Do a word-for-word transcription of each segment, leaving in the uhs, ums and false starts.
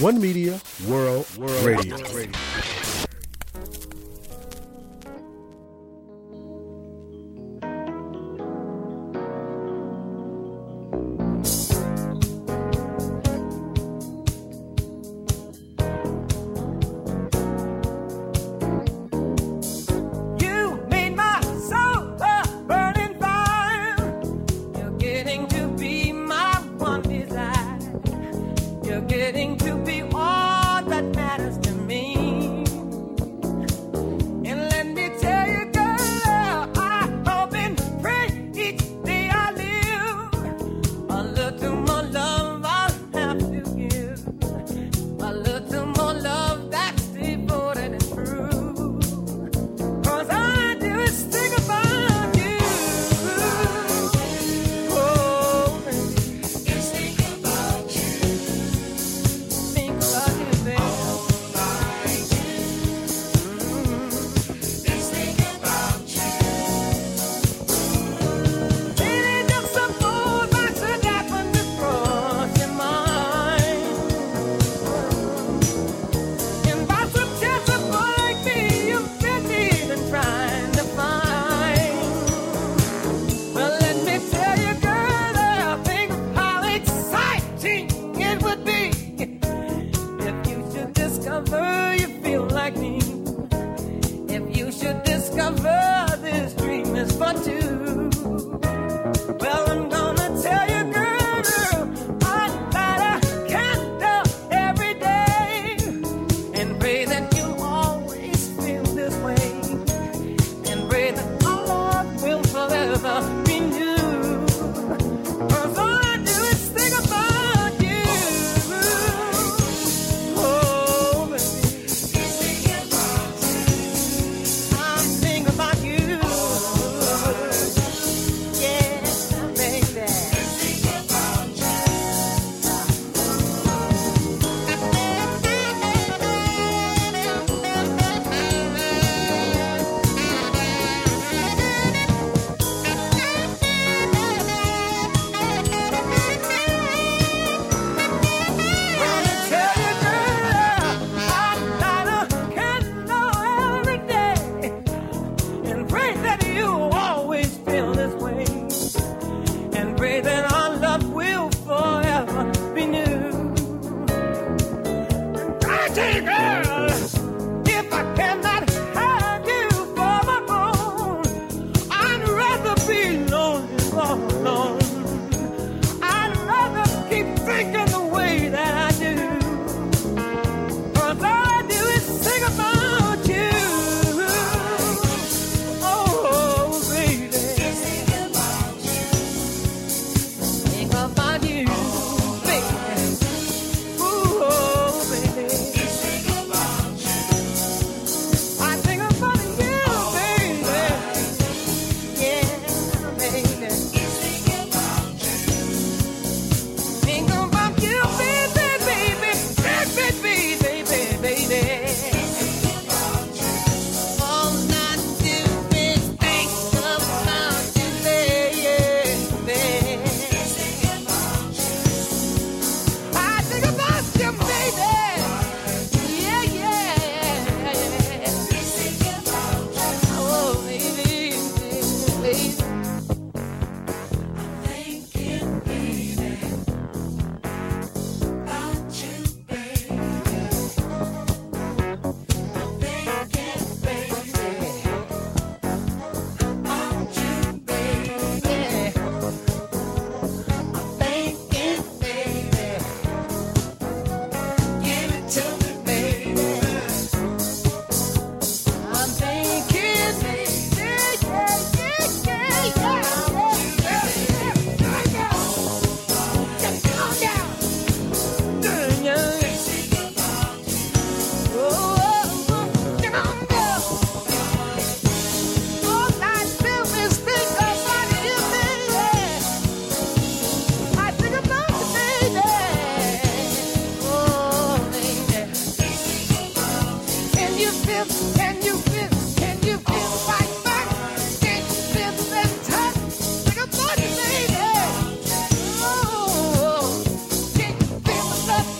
One Media World Radio. Let's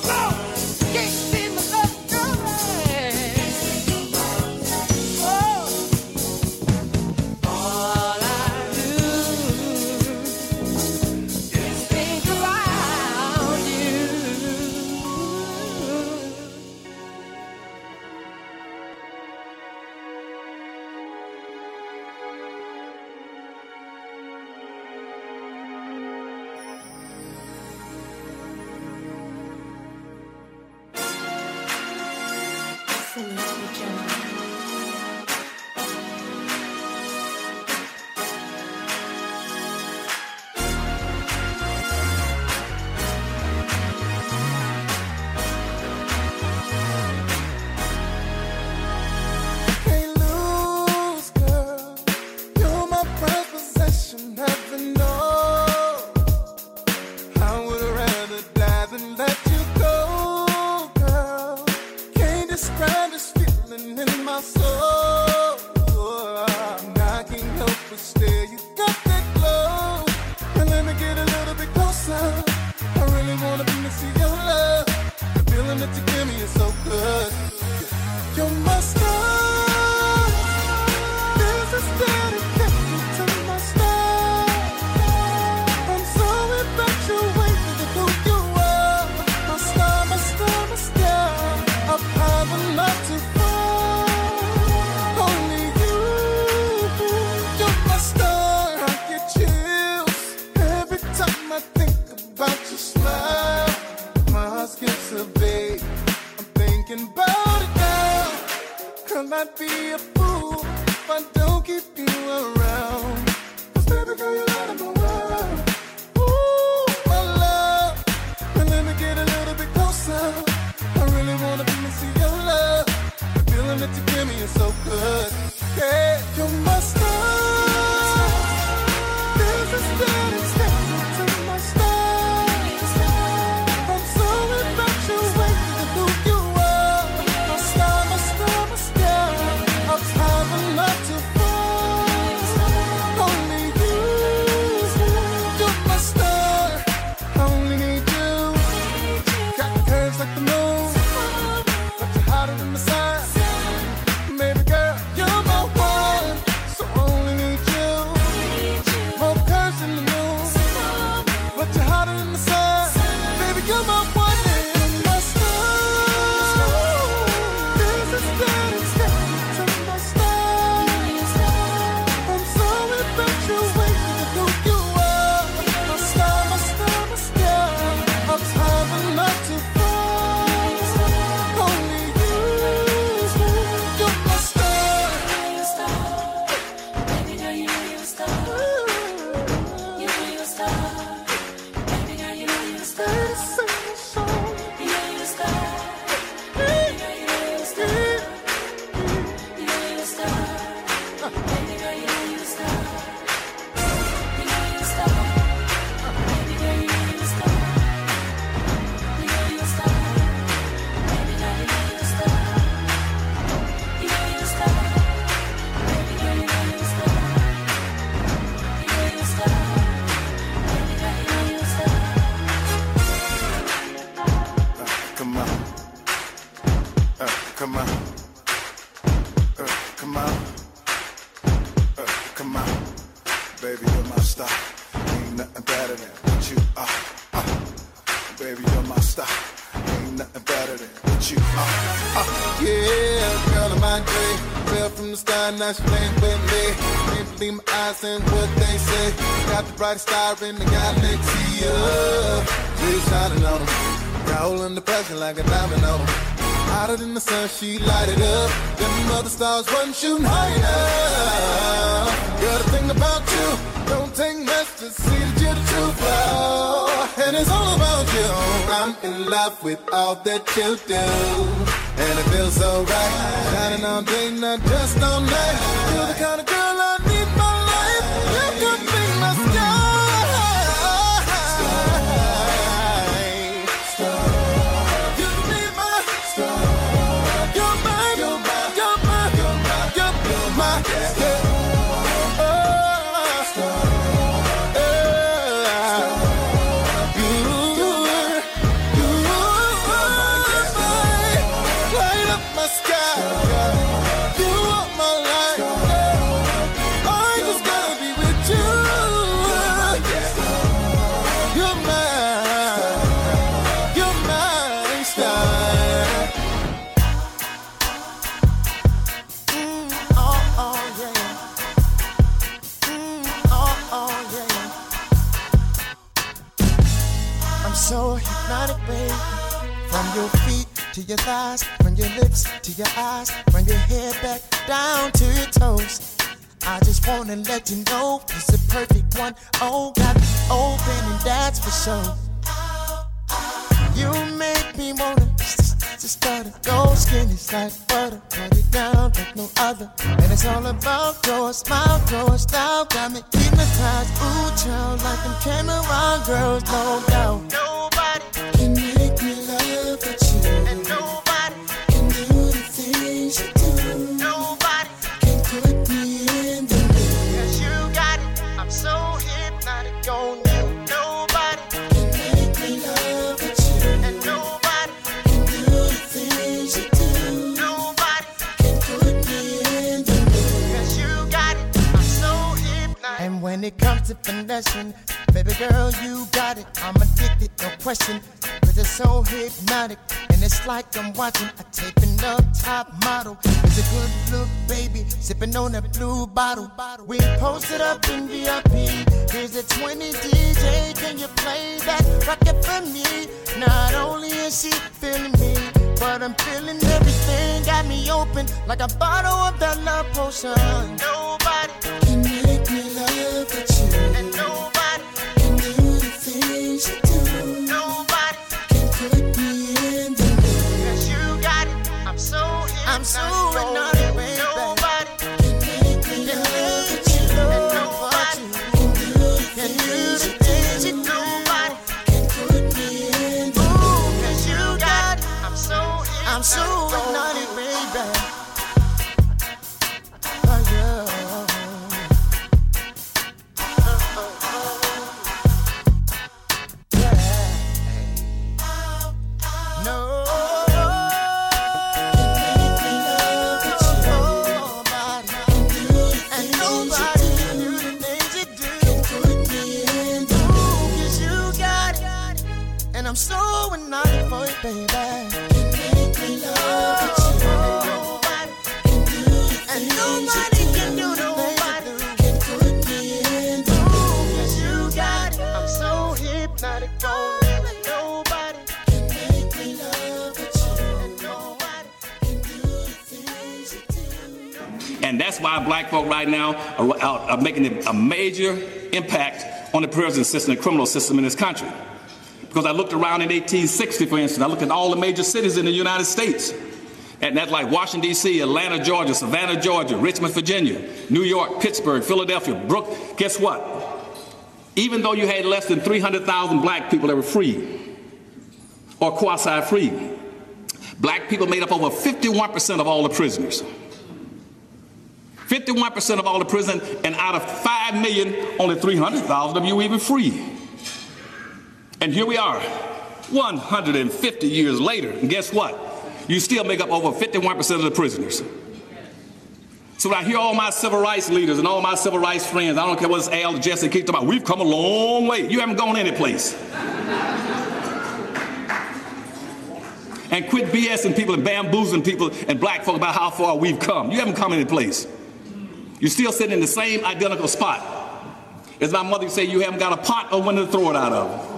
go! might be a fool if I don't keep you around. Cause baby girl, you're out of my world. Ooh, my love. And let me get a little bit closer. I really wanna be into your love. The feeling that you give me is so good. Yeah, you must know. This is good. Nice playing with me. Can't believe my eyes and what they say. Got the brightest star in the galaxy. Oh, she's shining on them. Rolling the pressure like a diamond on them. Hotter than the sun, she lighted up. Them other stars wasn't shooting high enough. Girl, the thing about you, don't take much to see that you're the truth. Oh, and it's all about you. I'm in love with all that you do. And it feels so right, shining all day, not just all night. You're the kind of girl I need my life. You could be my sky. Star. You could be my star. You're mine, you're mine, you're mine, you're mine, you're mine. Yeah. Oh. Star. To your thighs, from your lips to your eyes, from your head back down to your toes. I just wanna let you know it's the perfect one. Oh, got me open and that's for sure. You make me wanna just start to go. Skin is like butter, cut it down like no other. And it's all about your smile, your style. Got me hypnotized, ooh child, like them Cameron girls, no doubt. Nobody can make me love but you. When it comes to finessing, baby girl, you got it. I'm addicted, no question, cause it's so hypnotic. And it's like I'm watching a taping up top model. It's a good look, baby, sipping on that blue bottle. We posted up in V I P. Here's a twenty D J, can you play that? Rock it for me. Not only is she feeling me, but But I'm feeling everything got me open like a bottle of that love potion. Nobody can make me love but you. And nobody can do the things you do. Nobody can put me in the mood. Cause you got it, I'm so in I'm so in Black folk right now are, are, are making a major impact on the prison system, the criminal system in this country. Because I looked around in eighteen sixty, for instance, I looked at all the major cities in the United States. And that's like Washington, D C, Atlanta, Georgia, Savannah, Georgia, Richmond, Virginia, New York, Pittsburgh, Philadelphia, Brook. Guess what? Even though you had less than three hundred thousand black people that were free or quasi-free, black people made up over fifty-one percent of all the prisoners. fifty-one percent of all the prisoners, and out of five million, only three hundred thousand of you even free. And here we are, one hundred fifty years later, and guess what? You still make up over fifty-one percent of the prisoners. So when I hear all my civil rights leaders and all my civil rights friends, I don't care what it's Al, Jesse, keep talking about, we've come a long way. You haven't gone any place. And quit BSing people and bamboozling people and black folk about how far we've come. You haven't come any place. You're still sitting in the same identical spot. As my mother would say, you haven't got a pot or one to throw it out of.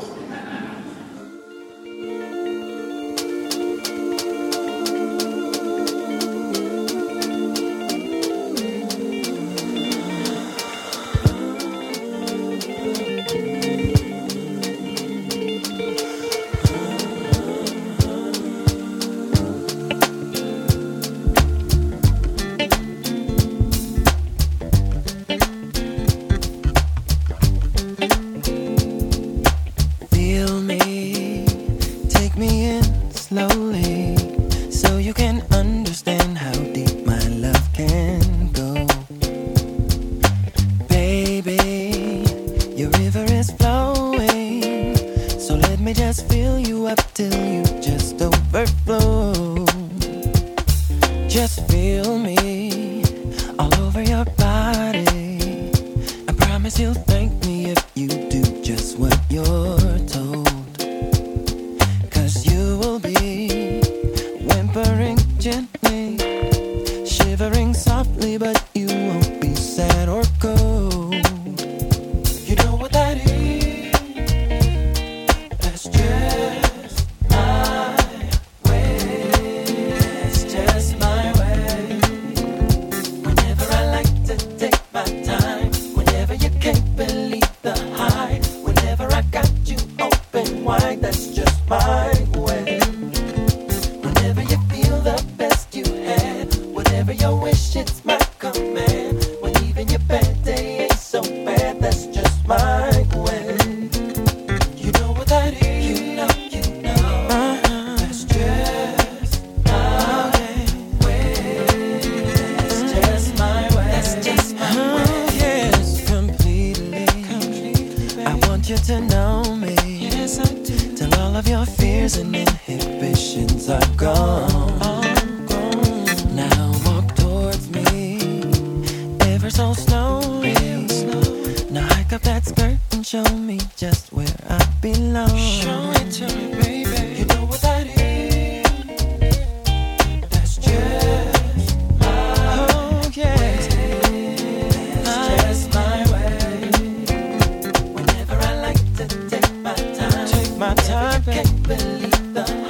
Can't believe the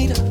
I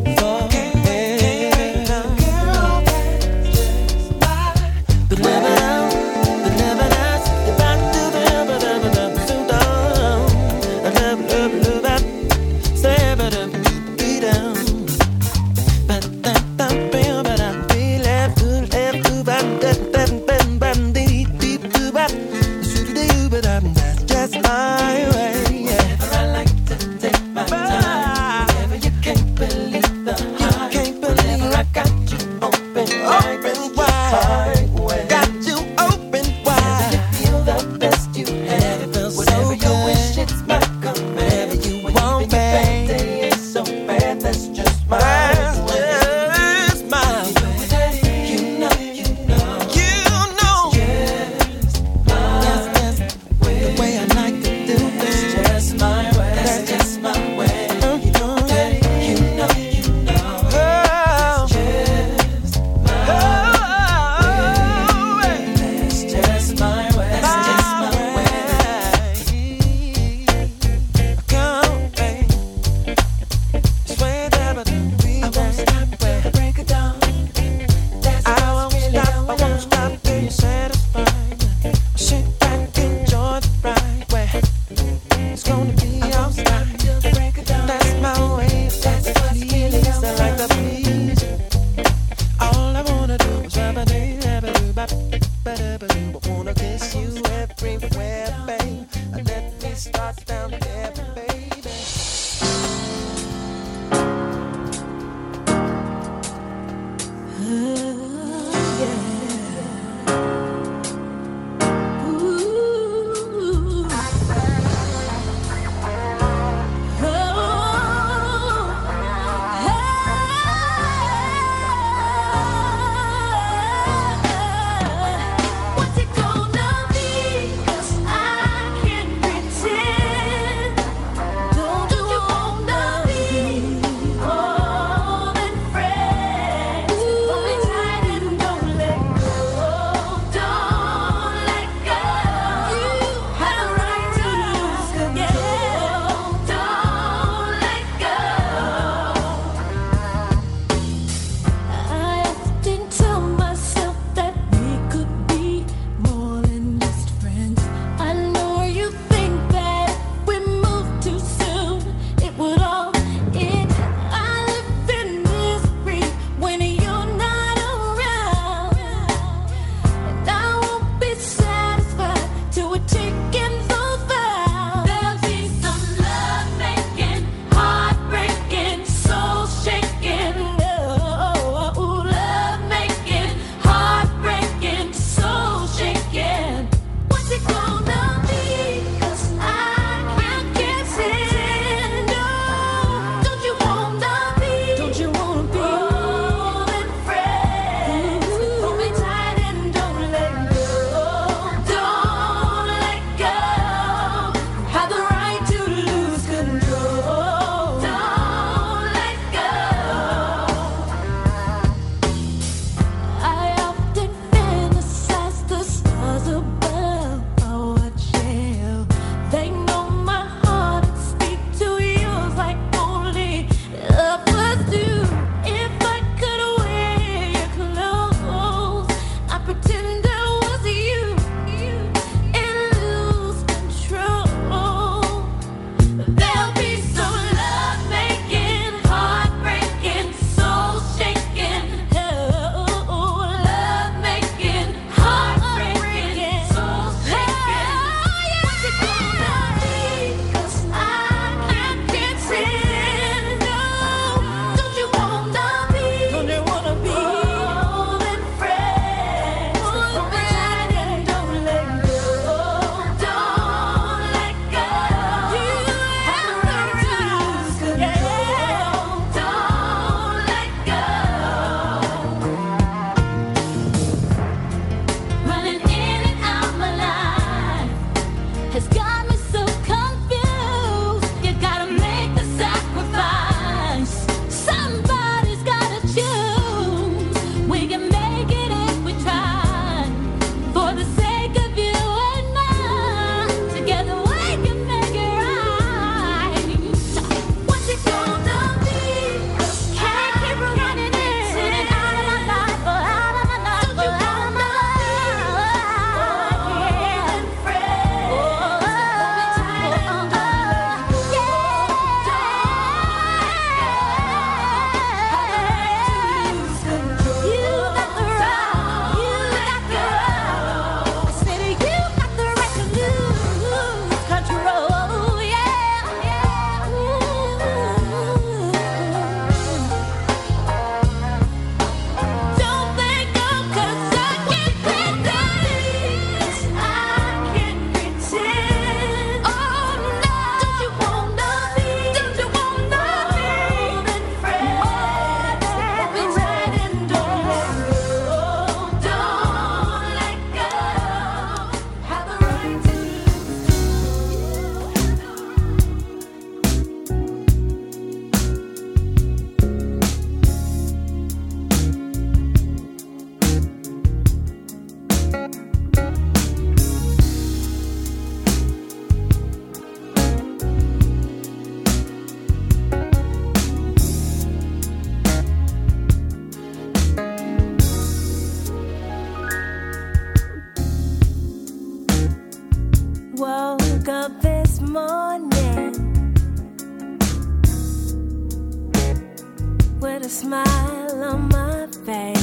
smile on my face.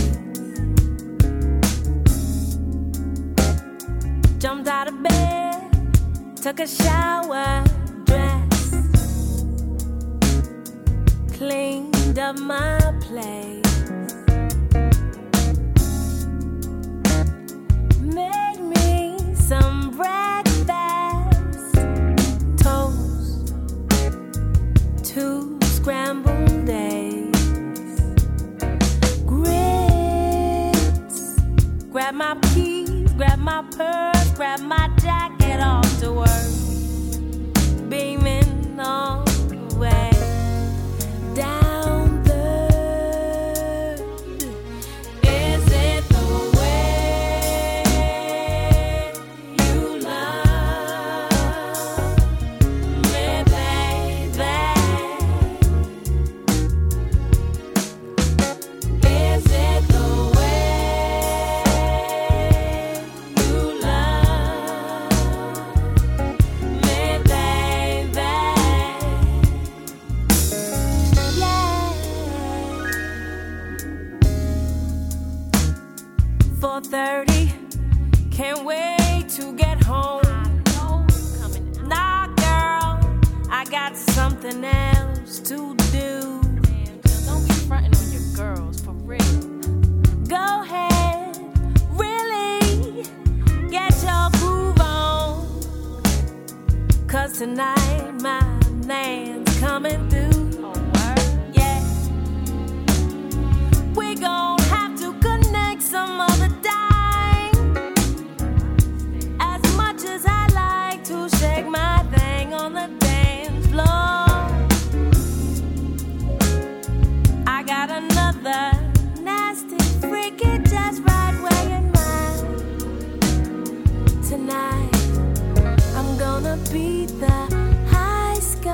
Jumped out of bed, took a shower, dressed, cleaned up my place. Made me some breakfast, toast, two scrambled eggs, grits. Grab my keys, grab my purse, grab my jacket off to work, beaming all the way down. Thirty, can't wait to get home. I know it's coming out. Nah, girl, I got something else to do. Damn, just don't be fronting on your girls, for real. Go ahead, really, get your groove on. 'Cause tonight my man's coming through. Oh, word? Yeah. We gon' have to connect some other day. Be the high score.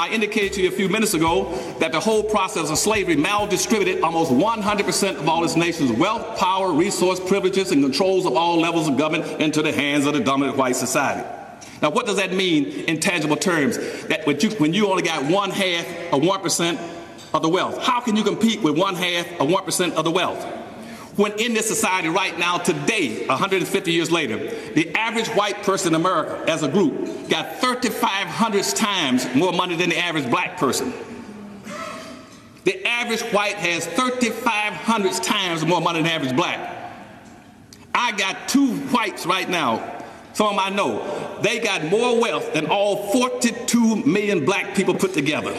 I indicated to you a few minutes ago that the whole process of slavery maldistributed almost one hundred percent of all this nation's wealth, power, resource, privileges, and controls of all levels of government into the hands of the dominant white society. Now, what does that mean in tangible terms? That when you, when you only got one half of one percent of the wealth, how can you compete with one half of one percent of the wealth? When in this society right now, today, one hundred fifty years later, the average white person in America as a group got three thousand five hundred times more money than the average black person. The average white has three thousand five hundred times more money than the average black. I got two whites right now, some of them I know. They got more wealth than all forty-two million black people put together.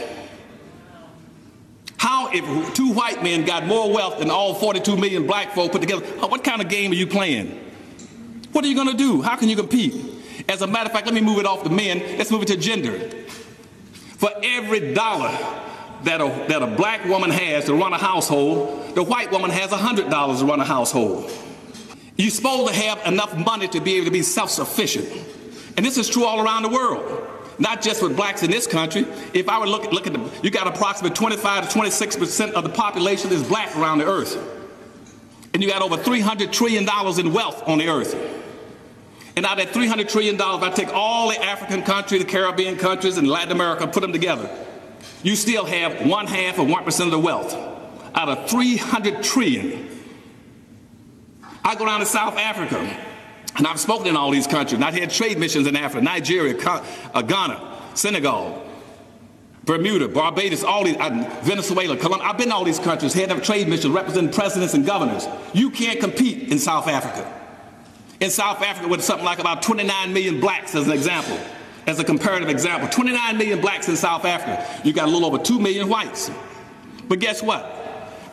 How, if two white men got more wealth than all forty-two million black folk put together, what kind of game are you playing? What are you going to do? How can you compete? As a matter of fact, let me move it off the men. Let's move it to gender. For every dollar that a, that a black woman has to run a household, the white woman has one hundred dollars to run a household. You're supposed to have enough money to be able to be self-sufficient. And this is true all around the world. Not just with blacks in this country. If I were look at, look at the, you got approximately twenty-five to twenty-six percent of the population is black around the earth. And you got over three hundred trillion dollars in wealth on the earth. And out of that three hundred trillion dollars, if I take all the African countries, the Caribbean countries, and Latin America, put them together, you still have one half of one percent of the wealth. out of three hundred trillion. I go down to South Africa, and I've spoken in all these countries, and I've had trade missions in Africa, Nigeria, Ghana, Senegal, Bermuda, Barbados, all these, uh, Venezuela, Colombia. I've been to all these countries, head of trade missions, representing presidents and governors. You can't compete in South Africa. In South Africa, with something like about twenty-nine million blacks, as an example, as a comparative example, twenty-nine million blacks in South Africa. You got a little over two million whites. But guess what?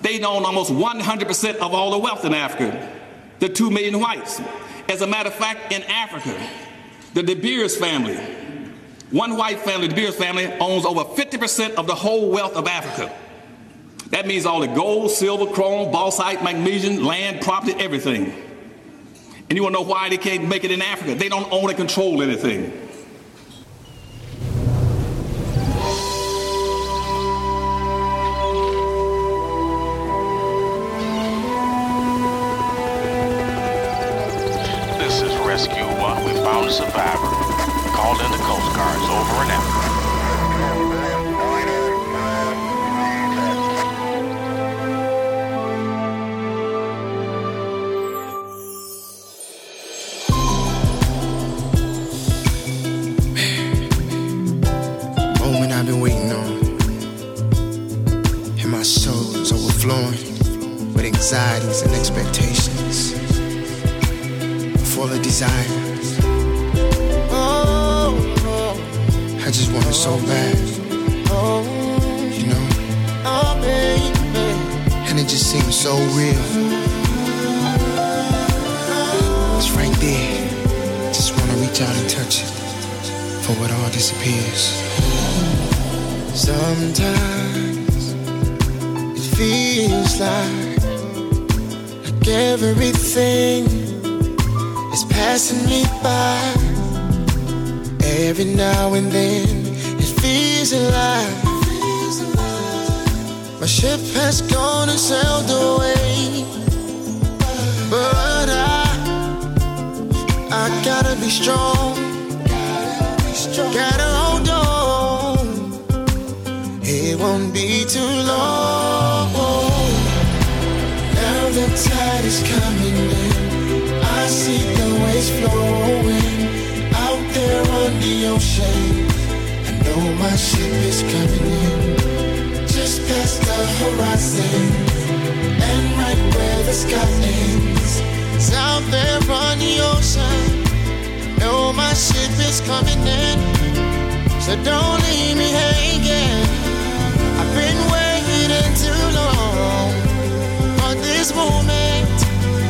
They own almost one hundred percent of all the wealth in Africa, the two million whites. As a matter of fact, in Africa, the De Beers family, one white family, the De Beers family, owns over fifty percent of the whole wealth of Africa. That means all the gold, silver, chrome, bauxite, magnesium, land, property, everything. And you want to know why they can't make it in Africa? They don't own and control anything. This is Rescue One. We found a survivor. Called in the Coast Guards. Over and out. With anxieties and expectations, full of desires. Oh, I just want it so bad, you know. And it just seems so real. It's right there. Just want to reach out and touch it for what all disappears. Sometimes. Feels like, like everything is passing me by. Every now and then it feels alive. My ship has gone and sailed away, but I, I gotta be strong. Gotta hold on. It won't be too long. The tide is coming in. I see the waves flowing out there on the ocean. I know my ship is coming in, just past the horizon, and right where the sky ends. It's out there on the ocean. I know my ship is coming in, so don't leave me hanging. I've been waiting too long. This moment,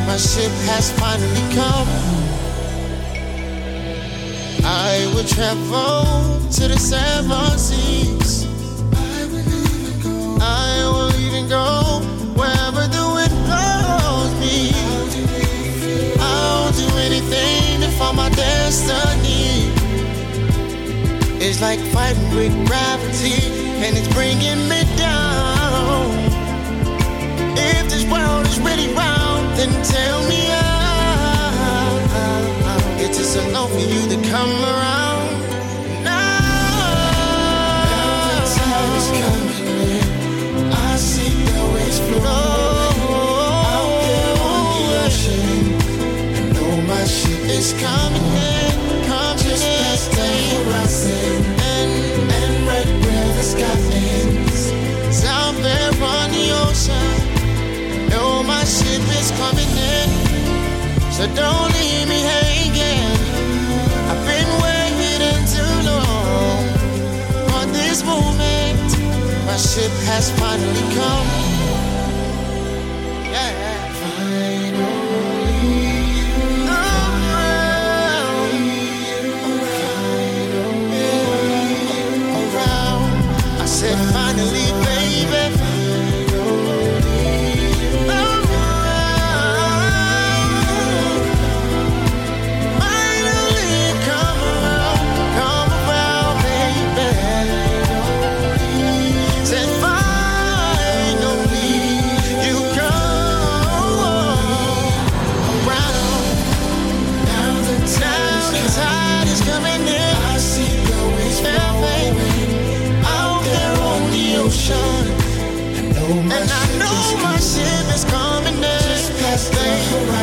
my ship has finally come. I will travel to the seven seas. I will even go. I will even go wherever the wind blows me. I'll do anything to find my destiny. It's like fighting with gravity, and it's bringing me down. If this world is really round, then tell me how. It's just enough for you to come around now. Now the time is coming in. I see the waves flowing out there on the ocean. I know my ship is coming in, coming just in. Just past the horizon, and, and right where the sky ends. It's out there on the ocean. Oh, my ship is coming in, so don't leave me hanging. I've been waiting too long for this moment. My ship has finally come. Yeah. Finally, oh, around. I said finally, baby. Say, fine, no.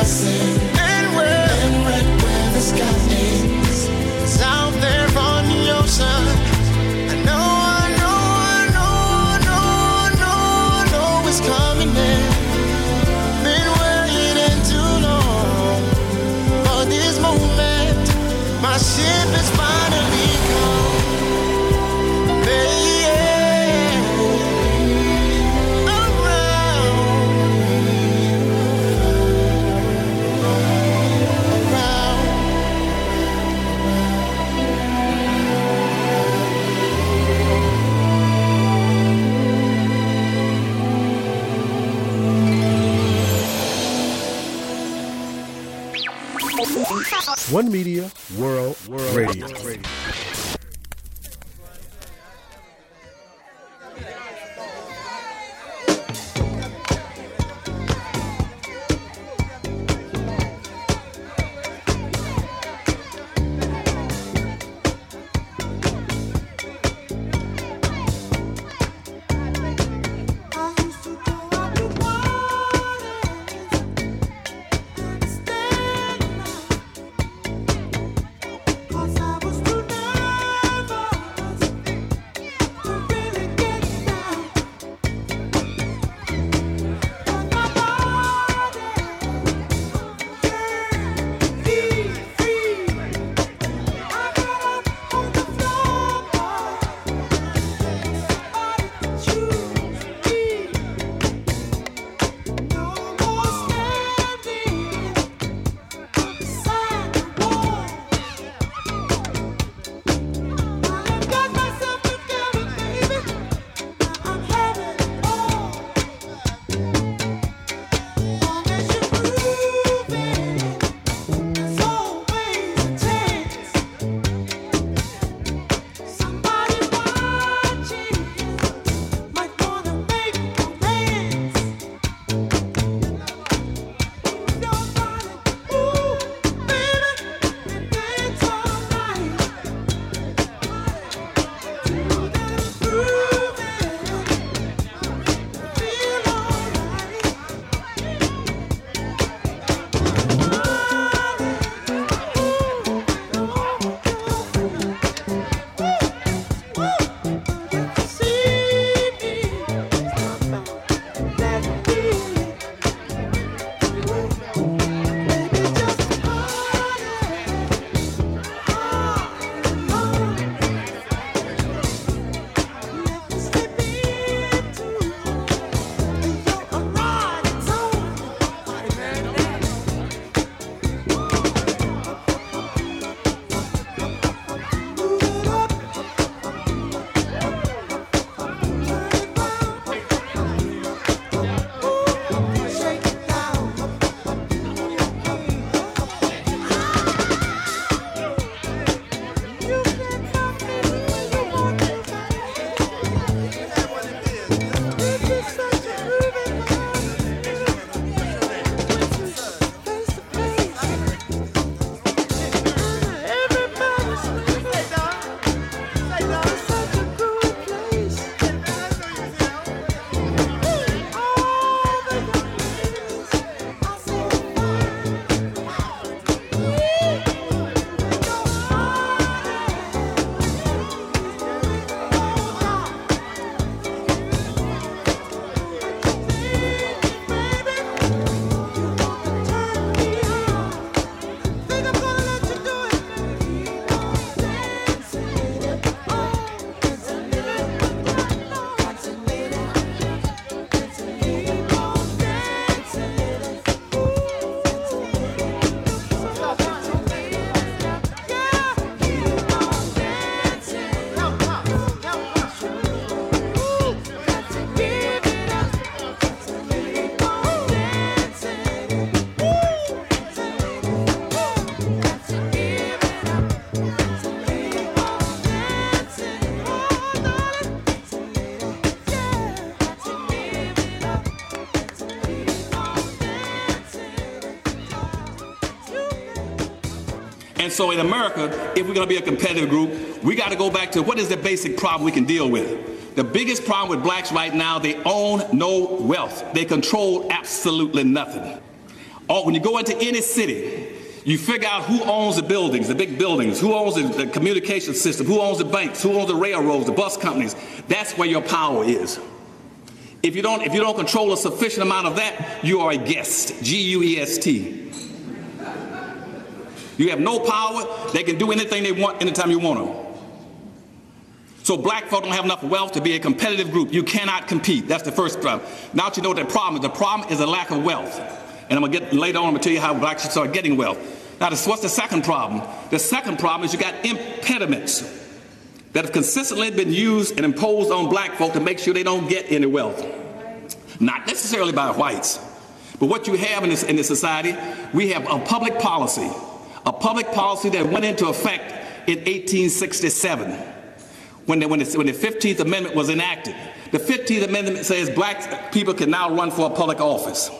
blessing. And red, and red where the sky ends. It's out there on the ocean. I know, I know, I know, I know, I know, I know it's coming in. Been waiting in too long for this moment. My ship is finally gone. Baby. One Media World Radio. So in America, if we're going to be a competitive group, we got to go back to what is the basic problem we can deal with. The biggest problem with blacks right now, they own no wealth. They control absolutely nothing. All, when you go into any city, you figure out who owns the buildings, the big buildings, who owns the, the communication system, who owns the banks, who owns the railroads, the bus companies. That's where your power is. If you don't, if you don't control a sufficient amount of that, you are a guest, G U E S T. You have no power. They can do anything they want anytime you want them. So black folk don't have enough wealth to be a competitive group. You cannot compete. That's the first problem. Now that you know what the problem is, the problem is a lack of wealth. And I'm going to get later on, I'm going to tell you how blacks should start getting wealth. Now, this, what's the second problem? The second problem is you got impediments that have consistently been used and imposed on black folk to make sure they don't get any wealth. Not necessarily by whites. But what you have in this, in this society, we have a public policy. A public policy that went into effect in eighteen sixty-seven, when the, when, the, when the fifteenth Amendment was enacted. The fifteenth Amendment says black people can now run for a public office.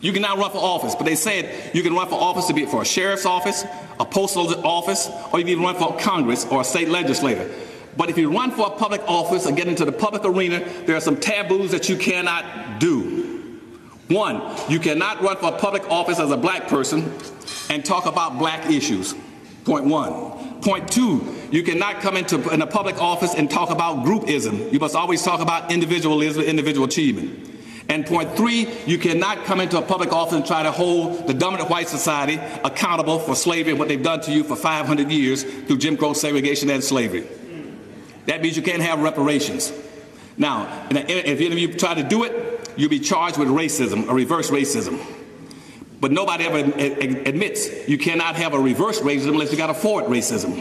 You can now run for office, but they said you can run for office to be for a sheriff's office, a postal office, or you can even run for Congress or a state legislator. But if you run for a public office and get into the public arena, there are some taboos that you cannot do. One, you cannot run for a public office as a black person and talk about black issues, point one. Point two, you cannot come into in a public office and talk about groupism. You must always talk about individualism, individual achievement. And point three, you cannot come into a public office and try to hold the dominant white society accountable for slavery and what they've done to you for five hundred years through Jim Crow segregation and slavery. That means you can't have reparations. Now, if any of you try to do it, you'll be charged with racism, or reverse racism. But nobody ever admits you cannot have a reverse racism unless you got a forward racism.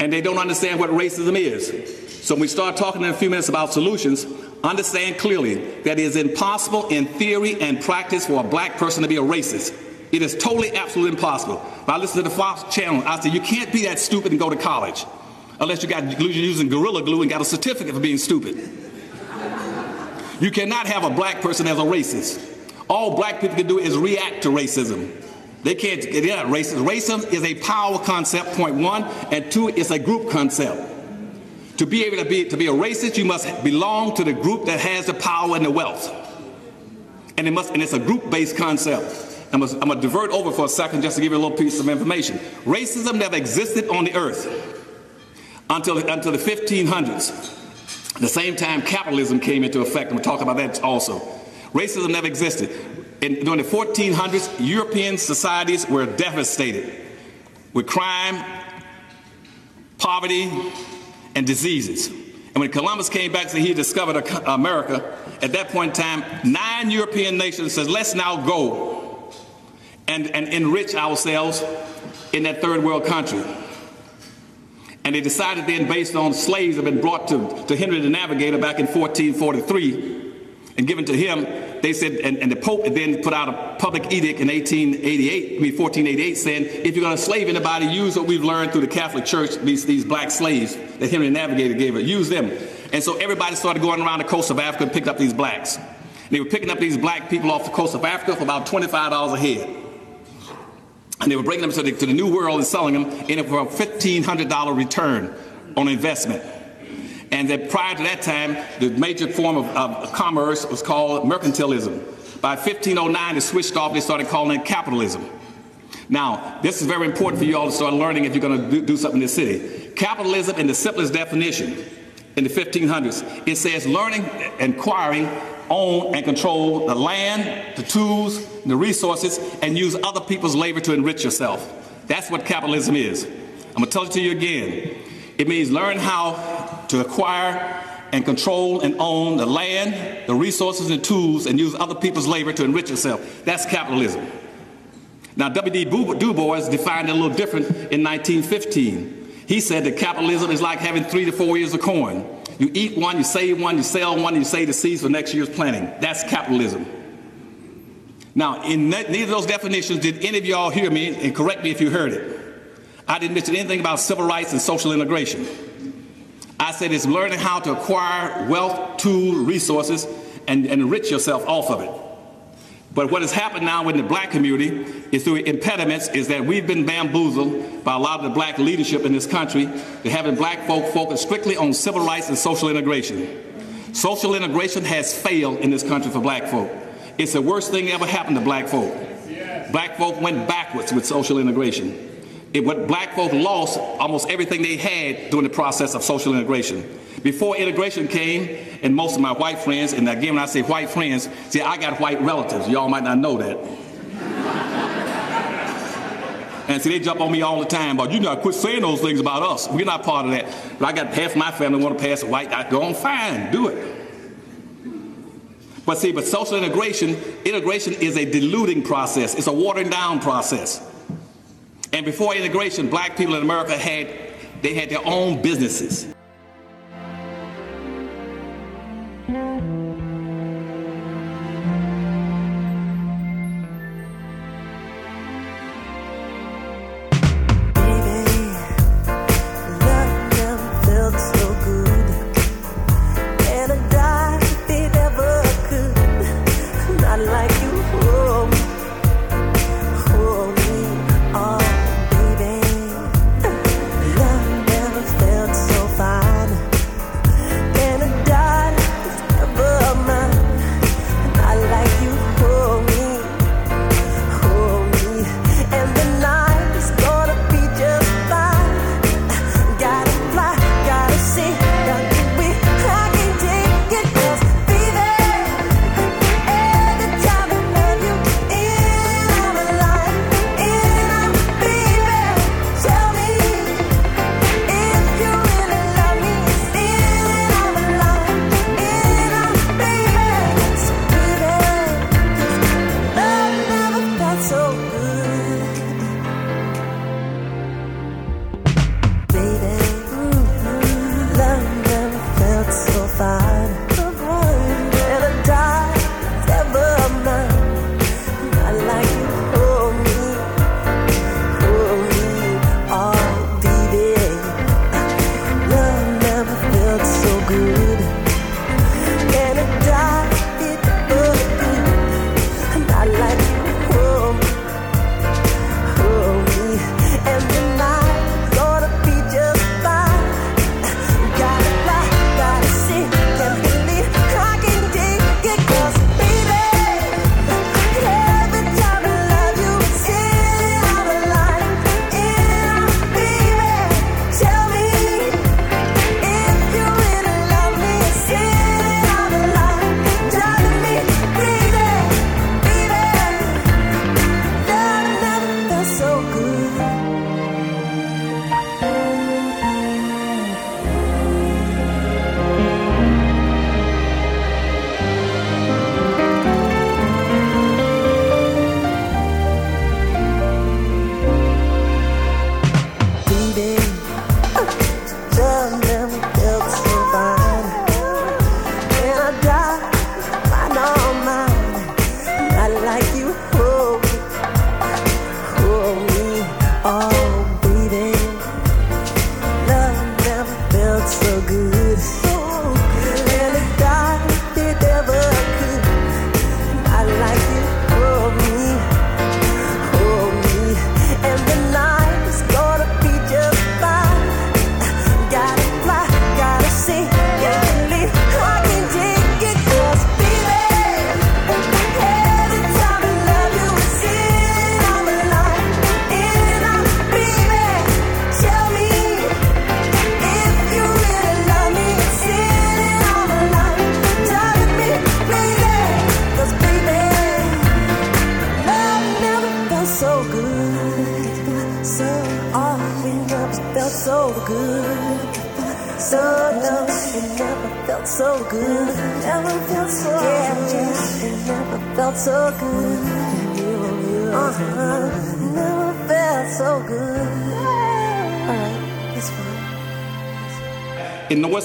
And they don't understand what racism is. So when we start talking in a few minutes about solutions, understand clearly that it is impossible in theory and practice for a black person to be a racist. It is totally, absolutely impossible. When I listened to the Fox channel, I said, you can't be that stupid and go to college unless you got using Gorilla Glue and got a certificate for being stupid. You cannot have a black person as a racist. All black people can do is react to racism. They can't, they're not racist. Racism is a power concept, point one, and two, it's a group concept. To be able to be, to be a racist, you must belong to the group that has the power and the wealth. And, it must, and it's a group-based concept. I'm going to divert over for a second just to give you a little piece of information. Racism never existed on the earth until, until the fifteen hundreds. At the same time capitalism came into effect. I'm going to talk about that also. Racism never existed. In, during the fourteen hundreds, European societies were devastated with crime, poverty, and diseases. And when Columbus came back and said he discovered America, at that point in time, nine European nations said, let's now go and, and enrich ourselves in that third world country. And they decided then, based on slaves that had been brought to, to Henry the Navigator back in fourteen forty-three, and given to him, they said, and, and the Pope then put out a public edict in eighteen eighty-eight, I mean fourteen eighty-eight, saying, if you're going to slave anybody, use what we've learned through the Catholic Church, these, these black slaves that Henry the Navigator gave us, use them. And so everybody started going around the coast of Africa and picked up these blacks. And they were picking up these black people off the coast of Africa for about twenty-five dollars a head. And they were bringing them to the, to the New World and selling them in for a fifteen hundred dollar return on investment. And that prior to that time, the major form of, of commerce was called mercantilism. By fifteen oh nine, they switched off, they started calling it capitalism. Now, this is very important for you all to start learning if you're going to do, do something in this city. Capitalism, in the simplest definition, in the fifteen hundreds, it says learning, acquiring, own, and control the land, the tools, the resources, and use other people's labor to enrich yourself. That's what capitalism is. I'm going to tell it to you again. It means learn how to acquire and control and own the land, the resources and tools, and use other people's labor to enrich yourself. That's capitalism. Now, W D Du Bois defined it a little different in nineteen fifteen. He said that capitalism is like having three to four ears of corn. You eat one, you save one, you sell one, and you save the seeds for next year's planting. That's capitalism. Now, in neither of those definitions did any of y'all hear me, and correct me if you heard it. I didn't mention anything about civil rights and social integration. I said it's learning how to acquire wealth, tools, resources, and, and enrich yourself off of it. But what has happened now in the black community is through impediments is that we've been bamboozled by a lot of the black leadership in this country to having black folk focus strictly on civil rights and social integration. Social integration has failed in this country for black folk. It's the worst thing that ever happened to black folk. Black folk went backwards with social integration. It, what black folk lost almost everything they had during the process of social integration. Before integration came, and most of my white friends, and again when I say white friends, see, I got white relatives. Y'all might not know that. And see, they jump on me all the time about, you gotta quit saying those things about us. We're not part of that. But I got half my family want to pass a white, I go on, fine, do it. But see, but social integration, integration is a diluting process. It's a watering down process. And before integration, black people in America had, they had their own businesses.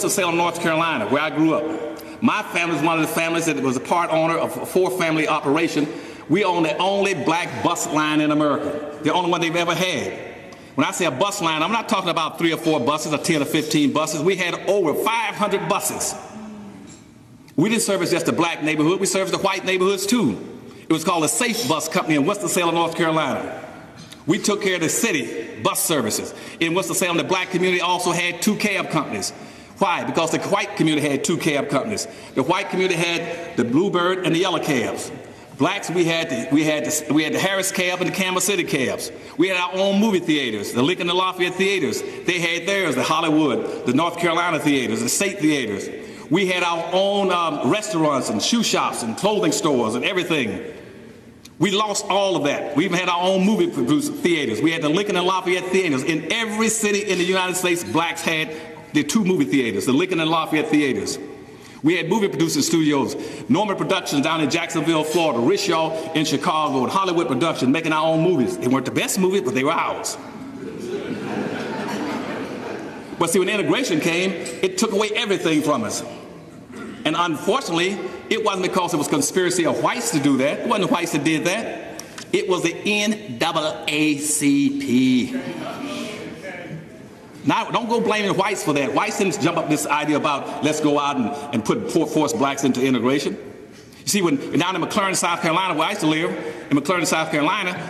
Salem, North Carolina, where I grew up. My family was one of the families that was a part owner of a four-family operation. We owned the only black bus line in America, the only one they've ever had. When I say a bus line, I'm not talking about three or four buses or ten or fifteen buses. We had over five hundred buses. We didn't service just the black neighborhood. We serviced the white neighborhoods, too. It was called the Safe Bus Company in Winston-Salem, North Carolina. We took care of the city bus services. In Winston-Salem, the black community also had two cab companies. Why? Because the white community had two cab companies. The white community had the Bluebird and the Yellow cabs. Blacks, we had the, we had the, we had the Harris cab and the Campbell City cabs. We had our own movie theaters, the Lincoln and Lafayette theaters. They had theirs, the Hollywood, the North Carolina theaters, the state theaters. We had our own um, restaurants and shoe shops and clothing stores and everything. We lost all of that. We even had our own movie producer theaters. We had the Lincoln and Lafayette theaters. In every city in the United States, blacks had their two movie theaters, the Lincoln and Lafayette theaters. We had movie producing studios, Norman Productions down in Jacksonville, Florida, Richel in Chicago, and Hollywood Productions making our own movies. They weren't the best movies, but they were ours. But see, when integration came, it took away everything from us. And unfortunately, it wasn't because it was conspiracy of whites to do that. It wasn't whites that did that. It was the N double A C P. Now, don't go blaming whites for that. Whites didn't jump up this idea about let's go out and, and put force blacks into integration. You see, when down in McLaren, South Carolina, where I used to live, in McLaren, South Carolina,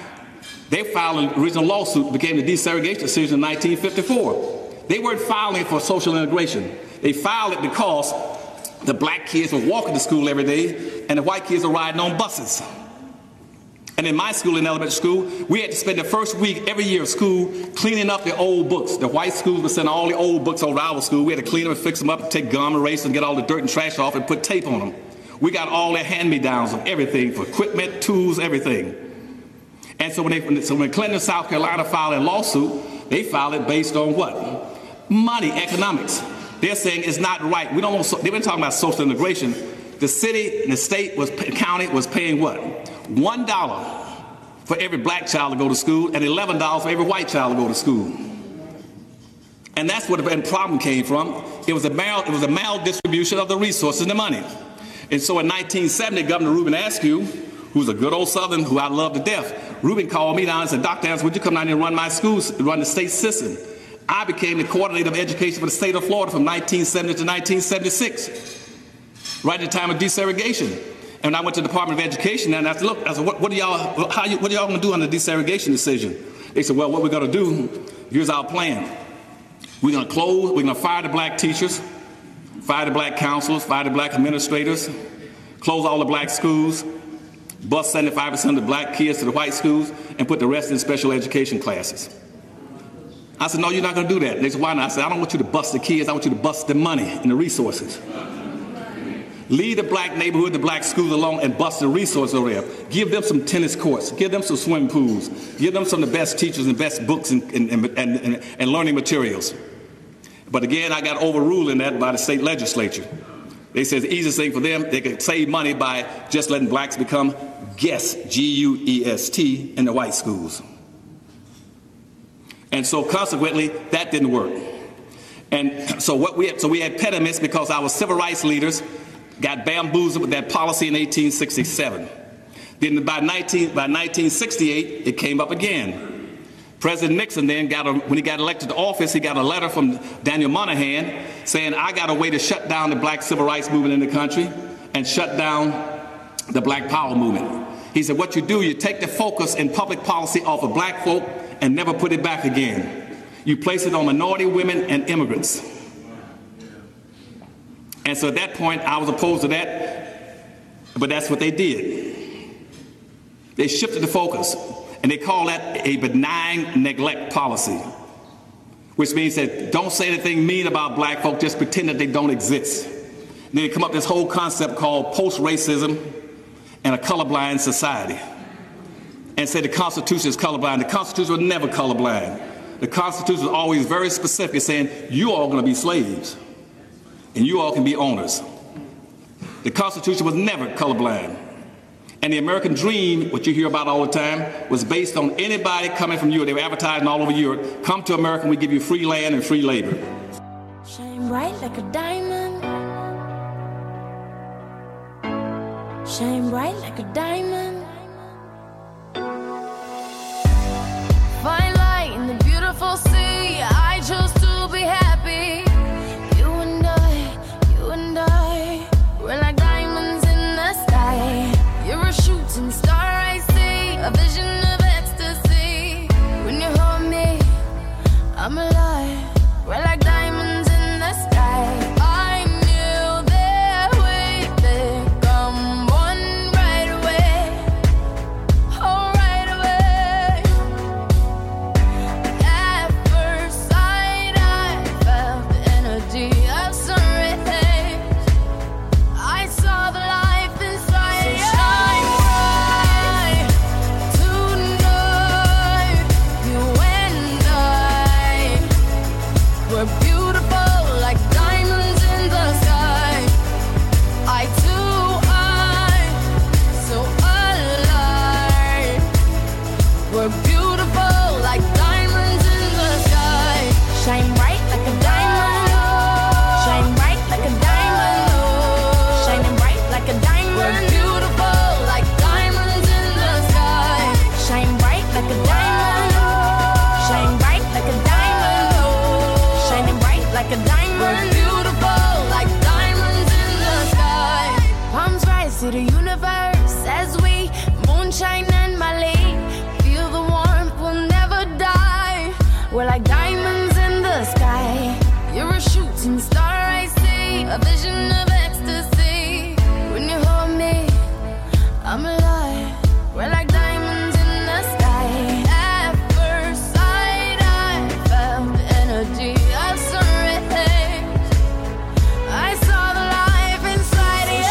they filed an original lawsuit that became the desegregation decision in nineteen fifty-four. They weren't filing for social integration. They filed it because the black kids were walking to school every day, and the white kids were riding on buses. And in my school, in elementary school, we had to spend the first week every year of school cleaning up the old books. The white schools were sending all the old books over to our school. We had to clean them and fix them up and take gum and erase and get all the dirt and trash off and put tape on them. We got all their hand-me-downs of everything, for equipment, tools, everything. And so when, they, so when Clinton, South Carolina filed a lawsuit, they filed it based on what? Money, economics. They're saying it's not right. We don't want so they were talking about social integration. The city and the state was the county was paying what? One dollar for every black child to go to school and eleven dollars for every white child to go to school. And that's where the problem came from. It was a mal it was a maldistribution of the resources and the money. And so in nineteen seventy, Governor Ruben Askew, who's a good old Southern who I love to death, Ruben called me down and said, "Doctor Anderson, would you come down here and run my schools, run the state system?" I became the coordinator of education for the state of Florida from nineteen seventy to nineteen seventy-six, right at the time of desegregation. And I went to the Department of Education and I said, "Look, I said, what, what are y'all, how you, what are y'all going to do on the desegregation decision?" They said, "Well, what we're going to do? Here's our plan. We're going to close. We're going to fire the black teachers, fire the black counselors, fire the black administrators, close all the black schools, bus seventy-five percent of the black kids to the white schools, and put the rest in special education classes." I said, "No, you're not going to do that." They said, "Why not?" I said, "I don't want you to bust the kids. I want you to bust the money and the resources. Leave the black neighborhood, the black schools alone, and bust the resources over there. Give them some tennis courts. Give them some swimming pools. Give them some of the best teachers and best books and, and, and, and, and learning materials." But again, I got overruled in that by the state legislature. They said the easiest thing for them, they could save money by just letting blacks become guests, G U E S T, in the white schools. And so consequently, that didn't work. And so what we had, so we had impediments because our civil rights leaders got bamboozled with that policy in eighteen sixty-seven. Then by, nineteen, by nineteen sixty-eight, it came up again. President Nixon then, got a, when he got elected to office, he got a letter from Daniel Monahan saying, "I got a way to shut down the black civil rights movement in the country and shut down the black power movement." He said, "What you do, you take the focus in public policy off of black folk and never put it back again. You place it on minority women and immigrants." And so at that point, I was opposed to that, but that's what they did. They shifted the focus, and they call that a benign neglect policy, which means that don't say anything mean about black folk, just pretend that they don't exist. And then they come up with this whole concept called post-racism and a colorblind society, and say the Constitution is colorblind. The Constitution was never colorblind. The Constitution was always very specific, saying you all are going to be slaves and you all can be owners. The Constitution was never colorblind. And the American dream, what you hear about all the time, was based on anybody coming from Europe. They were advertising all over Europe, "Come to America, we give you free land and free labor." Shine bright like a diamond. Shine bright like a diamond. Find light in the beautiful sea. I chose to be happy. You and I, you and I, we're like diamonds in the sky. You're a shooting star, I see a vision of ecstasy. When you hold me, I'm alive. We're like diamonds in the sky. I knew that we could come one right away. through the universe as we moonshine and Mali. Feel the warmth, we'll never die. We're like diamonds in the sky. You're a shooting star, I see a vision of ecstasy. When you hold me, I'm alive. We're like diamonds in the sky. At first sight, I felt the energy of surrender. I saw the life inside of you.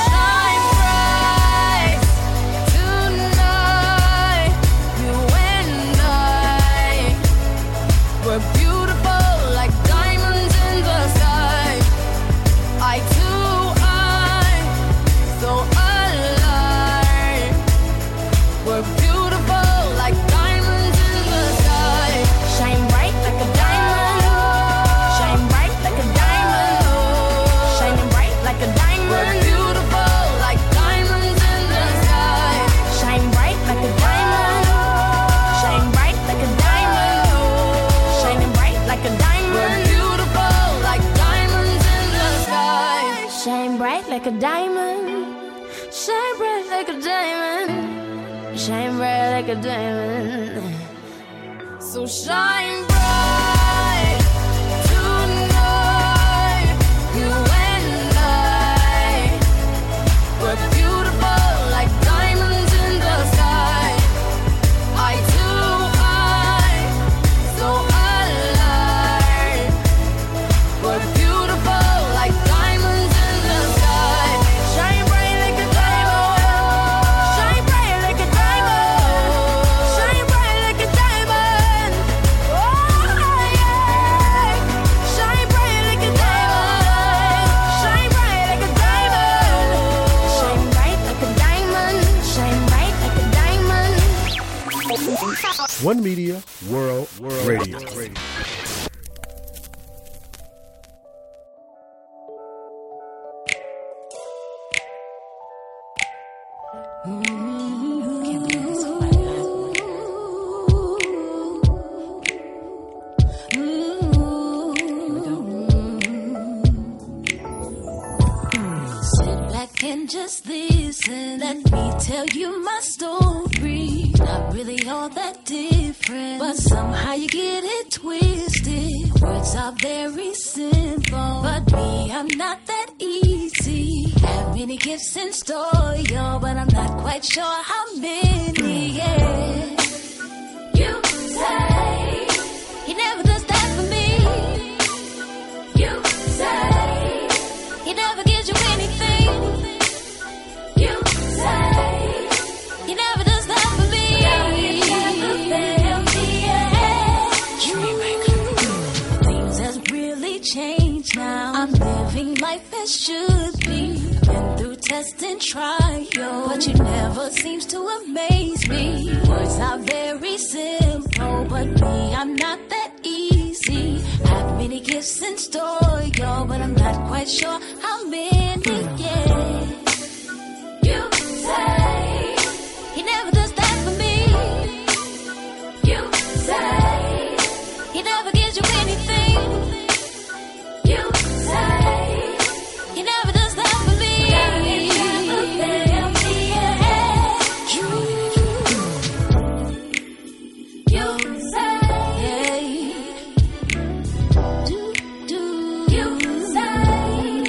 Shine bright tonight. You and I were beautiful like diamonds in the sky. I too, I so alive. We're beautiful like diamonds in the sky. Shine bright like a diamond. Shine bright like a diamond. Shining bright like a diamond. We're beautiful like diamonds in the sky. Shine bright like a diamond. Shine bright like a diamond. Shining bright like a diamond. We're beautiful like diamonds in the sky. Shine bright like a diamond. Shine bright like a diamond. Shine bright like a diamond. So shine bright tonight. You and I were beautiful like diamonds in the sky. I too, I so alive. We're beautiful like diamonds in the sky. Shine bright like a diamond. Shine bright like a diamond. Shine bright like a diamond. Oh yeah. Shine bright like a diamond. Shine bright like a diamond. Shine bright like a diamond. Shine bright like a diamond. One Media World Radio. Sit back and just listen. Let me tell you my story. Not really all that different, but somehow you get it twisted. Words are very simple, but me, I'm not that easy. Have many gifts in store, yo, but I'm not quite sure how many. Yeah, you say he never does that for me. You say he never gives you anything. You say he never does that for me. Yeah. Things has really changed now. I'm living life as should be. Been through test and trial, but you never seems to amaze me. Words are very simple, but me, I'm not that easy. Have many gifts in store, yo, but I'm not quite sure how many. Yeah, you say he never does that for me. You say he never gives you anything. You say he never does that for me. You say do do. You say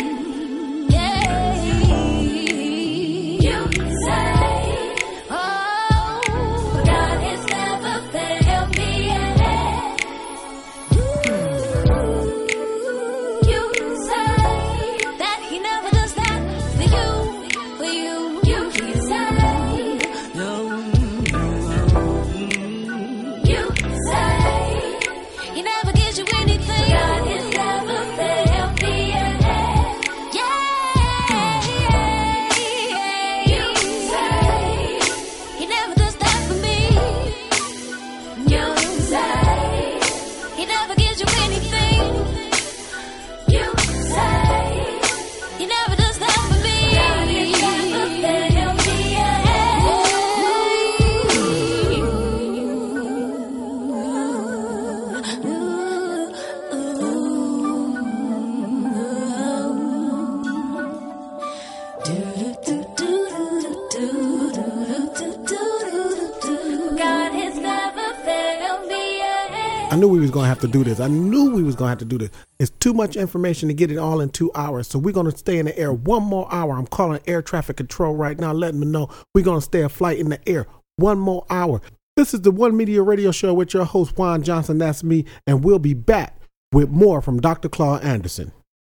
yeah. I knew we was going to have to do this. I knew we was going to have to do this. It's too much information to get it all in two hours. So we're going to stay in the air one more hour. I'm calling air traffic control right now, letting them know we're going to stay a flight in the air one more hour. This is the One Media Radio Show with your host, Juan Johnson. That's me. And we'll be back with more from Doctor Claude Anderson.